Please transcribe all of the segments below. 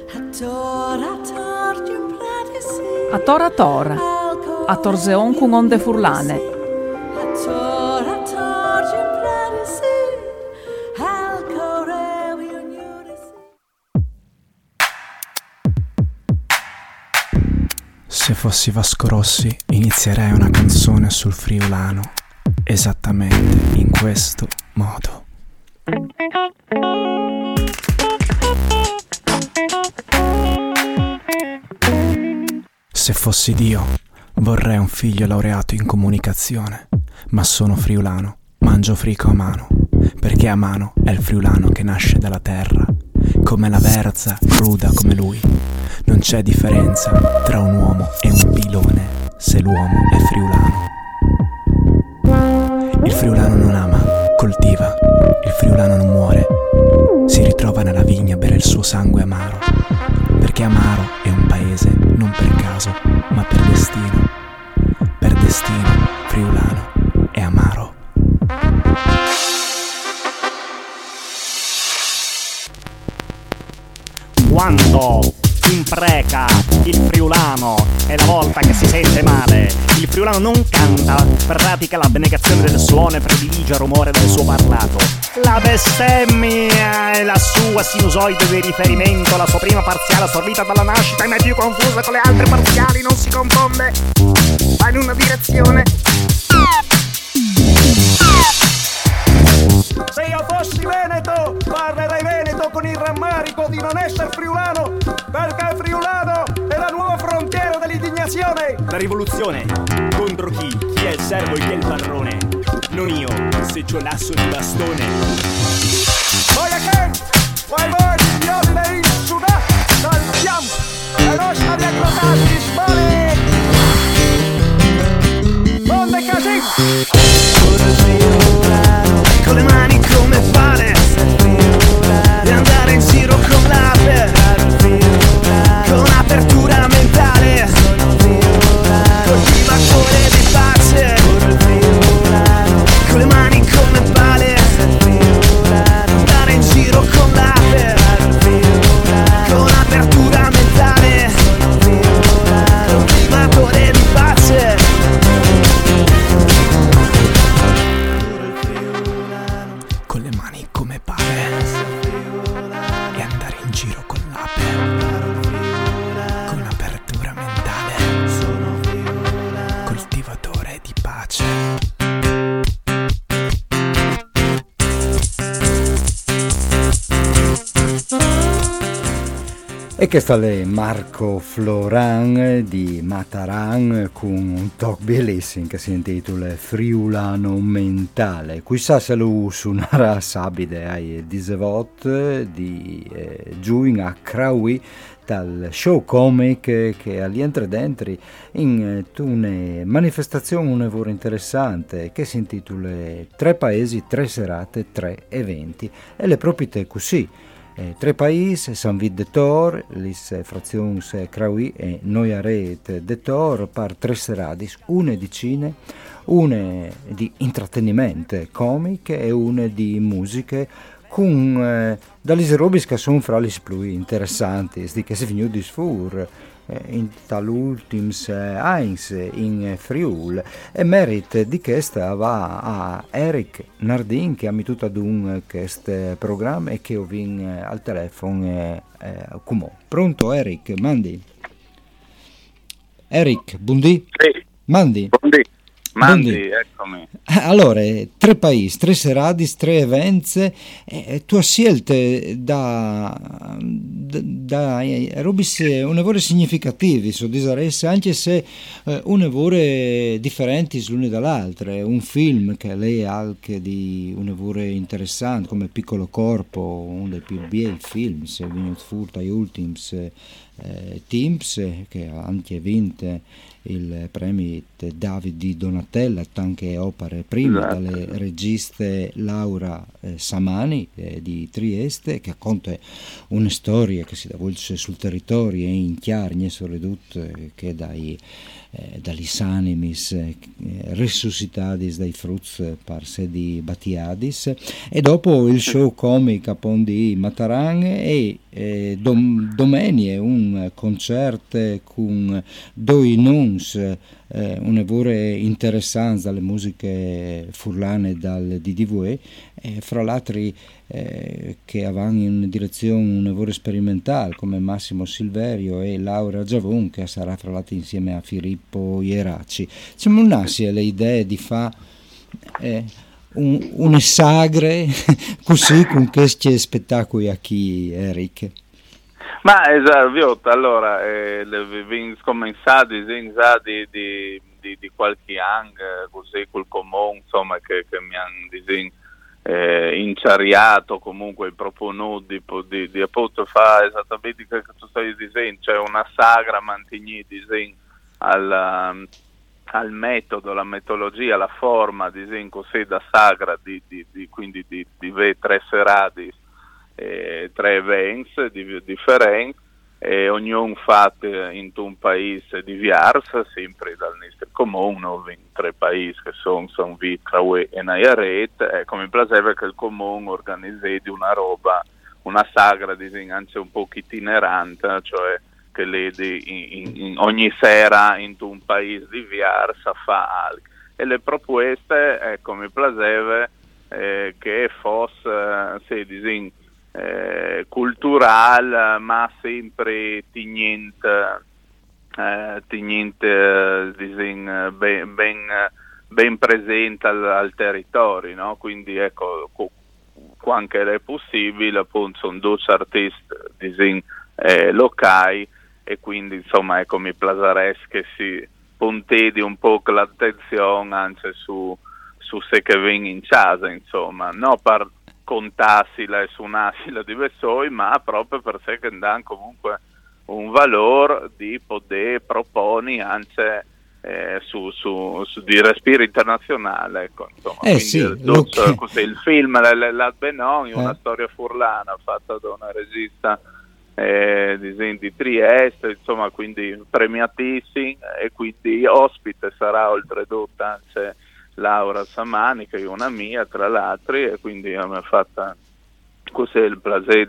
A Tor a Tor, a Torseon con onde furlane. Se fossi Vasco Rossi, inizierei una canzone sul friulano, esattamente in questo modo. Se fossi Dio, vorrei un figlio laureato in comunicazione, ma sono friulano, mangio frico a mano, perché a mano è il friulano che nasce dalla terra, come la verza, cruda come lui. Non c'è differenza tra un uomo e un pilone, se l'uomo è friulano. Il friulano non ama, coltiva, il friulano non muore, si ritrova nella vigna a bere il suo sangue amaro, perché amaro è un paese non per caso, ma per destino. Per destino, friulano è amaro. Quando impreca il friulano è la volta che si sente male. Il friulano non canta, pratica l'abnegazione del suono e predilige il rumore del suo parlato. La bestemmia è la sua sinusoide di riferimento, la sua prima parziale assorbita dalla nascita e mai più confusa con le altre parziali, non si confonde, va in una direzione. Se io fossi veneto, parlerei veneto con il rammarico di non essere friulano, perché il friulano è la nuova frontiera dell'indignazione. La rivoluzione contro chi è il servo e chi è il padrone, non io, se c'ho l'asso di bastone. Voi a che? Voi voi, io in Sudà, noi siamo la nostra diacrotata di Spale. Onde Casin! Con le mani come fare e andare in giro con l'ape, con apertura mentale, col vivacone di pace, con le mani come pale, andare in giro con l'ape, con apertura mentale, col vivacone di pace. E che sta lei Marco Floran di Matarang con un talk bellissimo che si intitola Friulano mentale. Chissà se lo suonerà sabide ai 18 di giugno a Crauy dal show comic che all'entra dentro in una manifestazione un lavoro interessante che si intitola Tre paesi, tre serate, tre eventi e le proprietà così. Tre paesi, San Vito de Thor, le frazioni Crauy e Noiaret de Thor, per tre serate, una di cine, una di intrattenimento comiche e una di musiche, con dalle robe che sono fra le più interessanti, che si finiscono di sfur. In tal'ultims Heinz in Friul e merit di questa va a Eric Nardin che ha mituto ad un questo programma e che ho vinto al telefono com'ho. Pronto Eric, mandi. Eric, buondì? Sì. Mandi? Buondì. Mandi, eccomi. Allora, tre paesi, tre seradi, tre eventi, tu hai scelto da robis un'evore significativi, so disaresse, anche se un'evore differenti l'une dall'altra. Un film che lei ha anche di un'evore interessante, come Piccolo corpo, uno dei più bei film, se venuto furta gli ultimi Teams, che ha anche vinto il premio David di Donatella, tante opere prime, esatto, dalle registe Laura Samani di Trieste, che racconta una storia che si svolge sul territorio e in Chiarnie, soprattutto che dagli sanimis resuscitadis dai fruits parse di Batiadis, e dopo il show comico di Matarang e domani è un concerto con due nuns, un'evore interessante dalle musiche furlane dal DDV, fra l'altro che avanti in direzione un lavoro sperimentale come Massimo Silverio e Laura Giavon, che sarà fra l'altro insieme a Filippo Ieraci. Siamo nasce le idee di fare un sagre così con questi spettacoli a chi, Eric? Ma esatto, allora abbiamo cominciato di qualche anno così col comune, insomma, che mi hanno disegnato inciariato, comunque proponuto di appunto fa esattamente che tu stai dicendo, cioè una sagra mantigni disegno al metodo, la metodologia, la forma disegno così da sagra quindi di tre serati, tre events differenti, e ognuno fatto in un paese diverso, sempre dal nostro comune, in tre paesi che sono San Vito e Nayaret. Ecco, mi piaceva che il comune organizzasse una roba, una sagra anche un po' itinerante, cioè che ogni sera in un paese diverso fa algo. E le proposte, ecco, mi piaceva che fosse, sì, culturale, ma sempre niente ben presente al territorio, no? Quindi ecco, quanto è possibile, appunto, sono due artisti locali, e quindi insomma, ecco, mi piacerebbe che si puntedi un po' l'attenzione anche su se che vengono in casa, insomma, no per contarsela e suonarsela di Vessoi, ma proprio per sé che danno comunque un valore di poter proponi anche su di respiro internazionale, ecco, insomma. Quindi, sì, così, il film l'Albenoni, una storia furlana fatta da una regista di Trieste, insomma, quindi premiatissimi, e quindi ospite sarà oltretutto anche Laura Samani, che è una mia tra l'altro, e quindi mi ha fatto così il piacere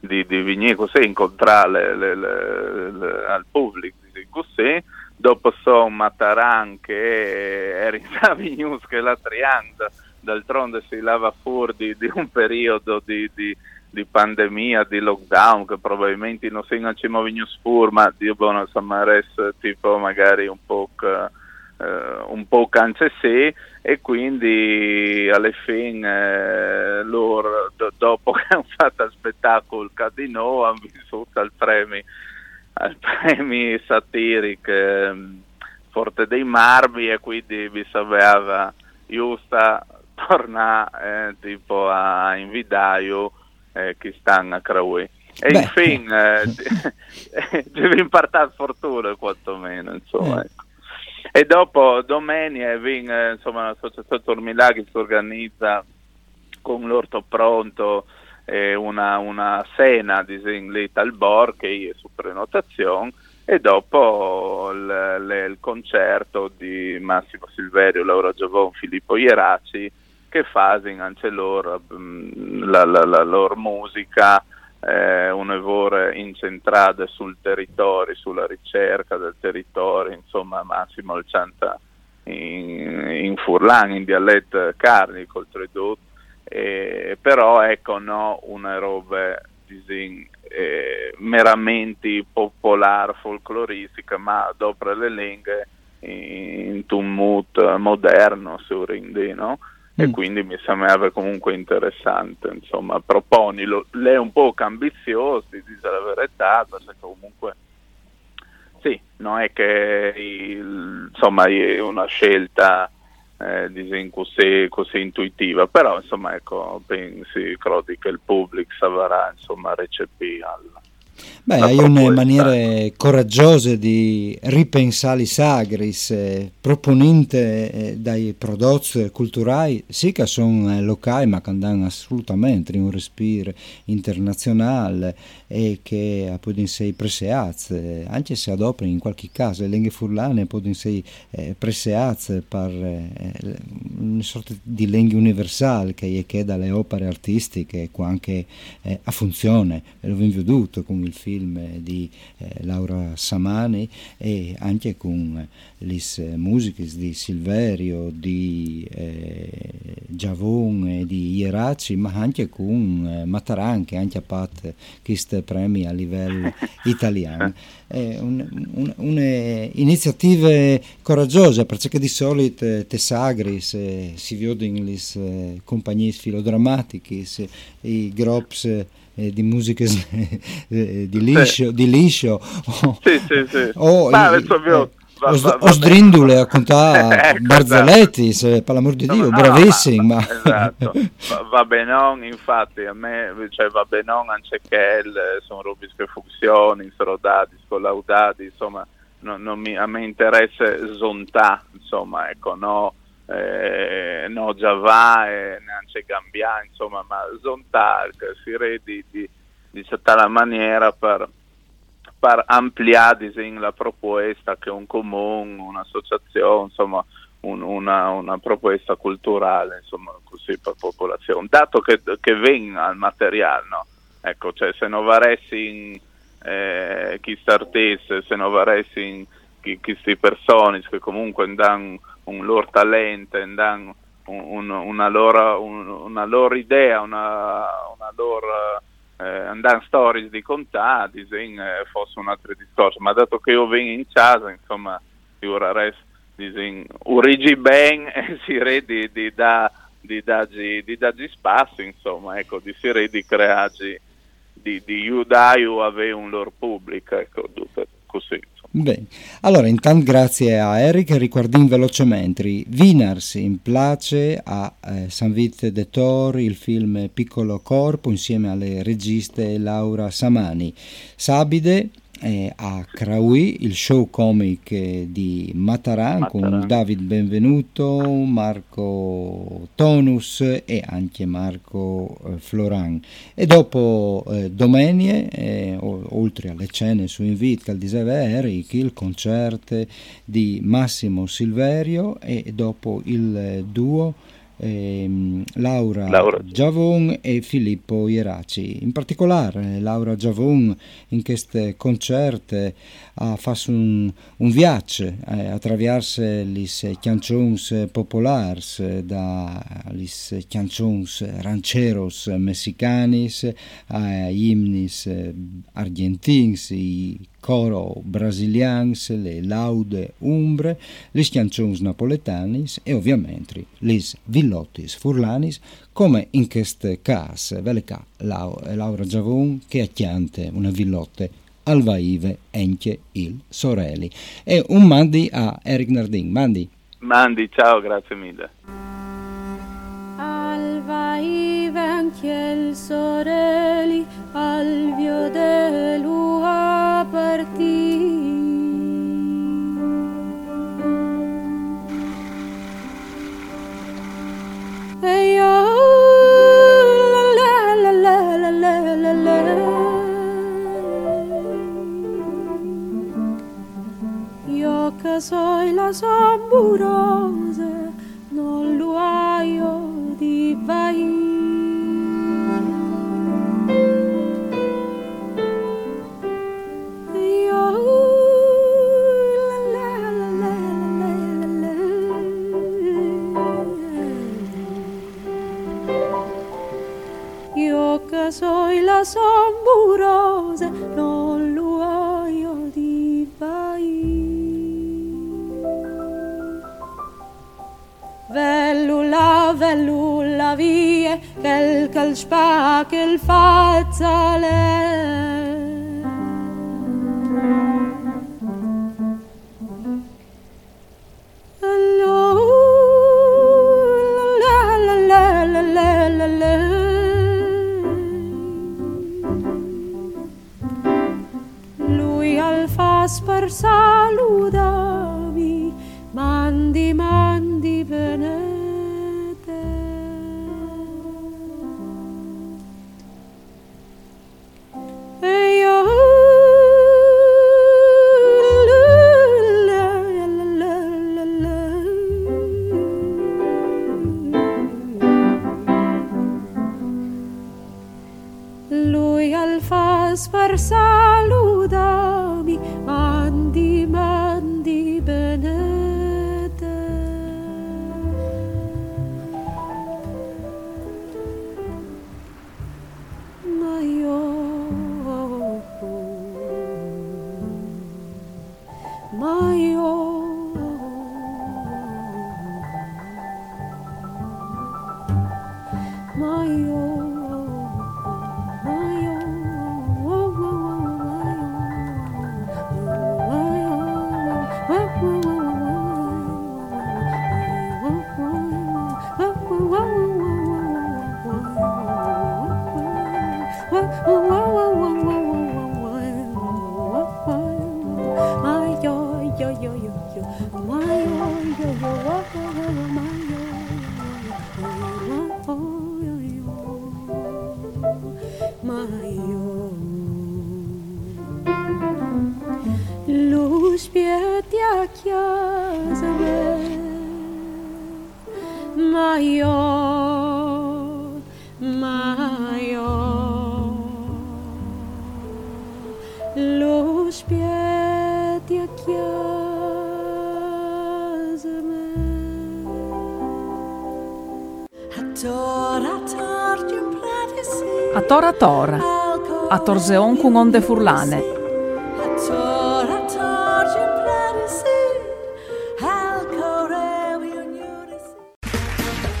di venire così incontrare al pubblico così. Dopo sono Matarang, che era in Savignon, che la trianda d'altronde si lava fuori di un periodo di pandemia, di lockdown, che probabilmente non si sono venuti fuori, ma io buono samarese tipo magari un po' canse sé, e quindi alla fine loro dopo che hanno fatto il spettacolo Cadino hanno vissuto al premio satirico Forte dei Marmi, e quindi vi sapeva giusta tornare tipo a Invidaio che stanno a Crauè. E infine devi impartare fortuna quantomeno, insomma, ecco. E dopo domani l'associazione Tormilà che si organizza con l'orto pronto una cena lì al Bor, che è su prenotazione, e dopo il concerto di Massimo Silverio, Laura Giovon, Filippo Ieraci, che fa anche loro la loro musica, un evore incentrato sul territorio, sulla ricerca del territorio, insomma, Massimo Alcianta in furlan, in dialetto carnico oltretutto, però ecco, no, una roba meramente popolare, folcloristica, ma dopo le lingue in appunto un mood moderno su Rindy, no? E quindi mi sembrava comunque interessante, insomma, proponilo. Lei è un po' ambiziosa, dice la verità, perché comunque sì, non è che insomma è una scelta così intuitiva, però insomma ecco, credo che il pubblico saprà insomma recepire alla... Beh, hai una maniera coraggiosa di ripensare i sagris, proponente dai prodotti culturali, sì che sono locali, ma che andano assolutamente in un respiro internazionale e che possono essere preseazze, anche se adoperano in qualche caso, le lingue furlane possono essere preseazze per una sorta di lingua universale che è dalle opere artistiche, qua anche a funzione, l'ho veduto con il film di Laura Samani e anche con le musiche di Silverio, di Giavon e di Ieraci, ma anche con Matarang, che anche a parte questi premi a livello italiano. Iniziative coraggiose, perché di solito te sagris si vedono le compagnie filodrammatiche, i grops di musiche di liscio o sdrindule a contare Barzelletti, se, per l'amor di Dio, bravissimo. Esatto. Va bene, infatti a me cioè, va bene anziché sono rubis che funzioni, sono dati, scolaudati, insomma a me interessa zontà, insomma ecco, no già va e neanche cambia, insomma, ma zontà che si redi di certa maniera per ampliare la proposta che un comune, un'associazione, insomma una proposta culturale, insomma così per popolazione, dato che venga al materiale, no? Ecco, cioè se non varessi chi startesse, se non varessi queste persone che comunque danno un loro talento, danno una loro idea, una loro andare stories di contati, fosse un altro discorso, ma dato che io vengo in casa, insomma, si vorrei urigi ben e si redi di dargli spazio, insomma, ecco, di si redi creargli di Udaio avere un loro pubblico, ecco, così. Bene, allora intanto grazie a Eric, ricordin velocemente, Vinars in place a San Vito de Thor, il film Piccolo Corpo insieme alle registe Laura Samani, Sabide a Crauì, il show comic di Matarang con David Benvenuto, Marco Tonus e anche Marco Floran, e dopo domenie oltre alle cene su invito al Diseveri, il concerto di Massimo Silverio e dopo il duo Laura Giavon e Filippo Ieraci. In particolare Laura Giavon in questo concerto ha fatto un viaggio attraverso le canzoni popolari, dalle canzoni rancheros messicani agli inni argentini, i coro brasilians, le laude umbre, le canzoni napoletanis e ovviamente le villottis furlanis, come in queste case, veleca Laura Giavon che acchiante una villotte alvaive enche il soreli. E un mandi a Eric Nardin. Mandi, ciao, grazie mille. Alvaive enche il soreli, alvio de lua partir. Hey, oh, la la la la la la la. Io che soy la somburosa, non lo haio di vai. Soy la somburosa, non lo odio di vai. spackelfazzale. Lui al fas per saludami, mandi, mandi venete. E io lui al fas per saludami, mandi, mandi venete. A Tor a Tor, a Torseon con onde furlane.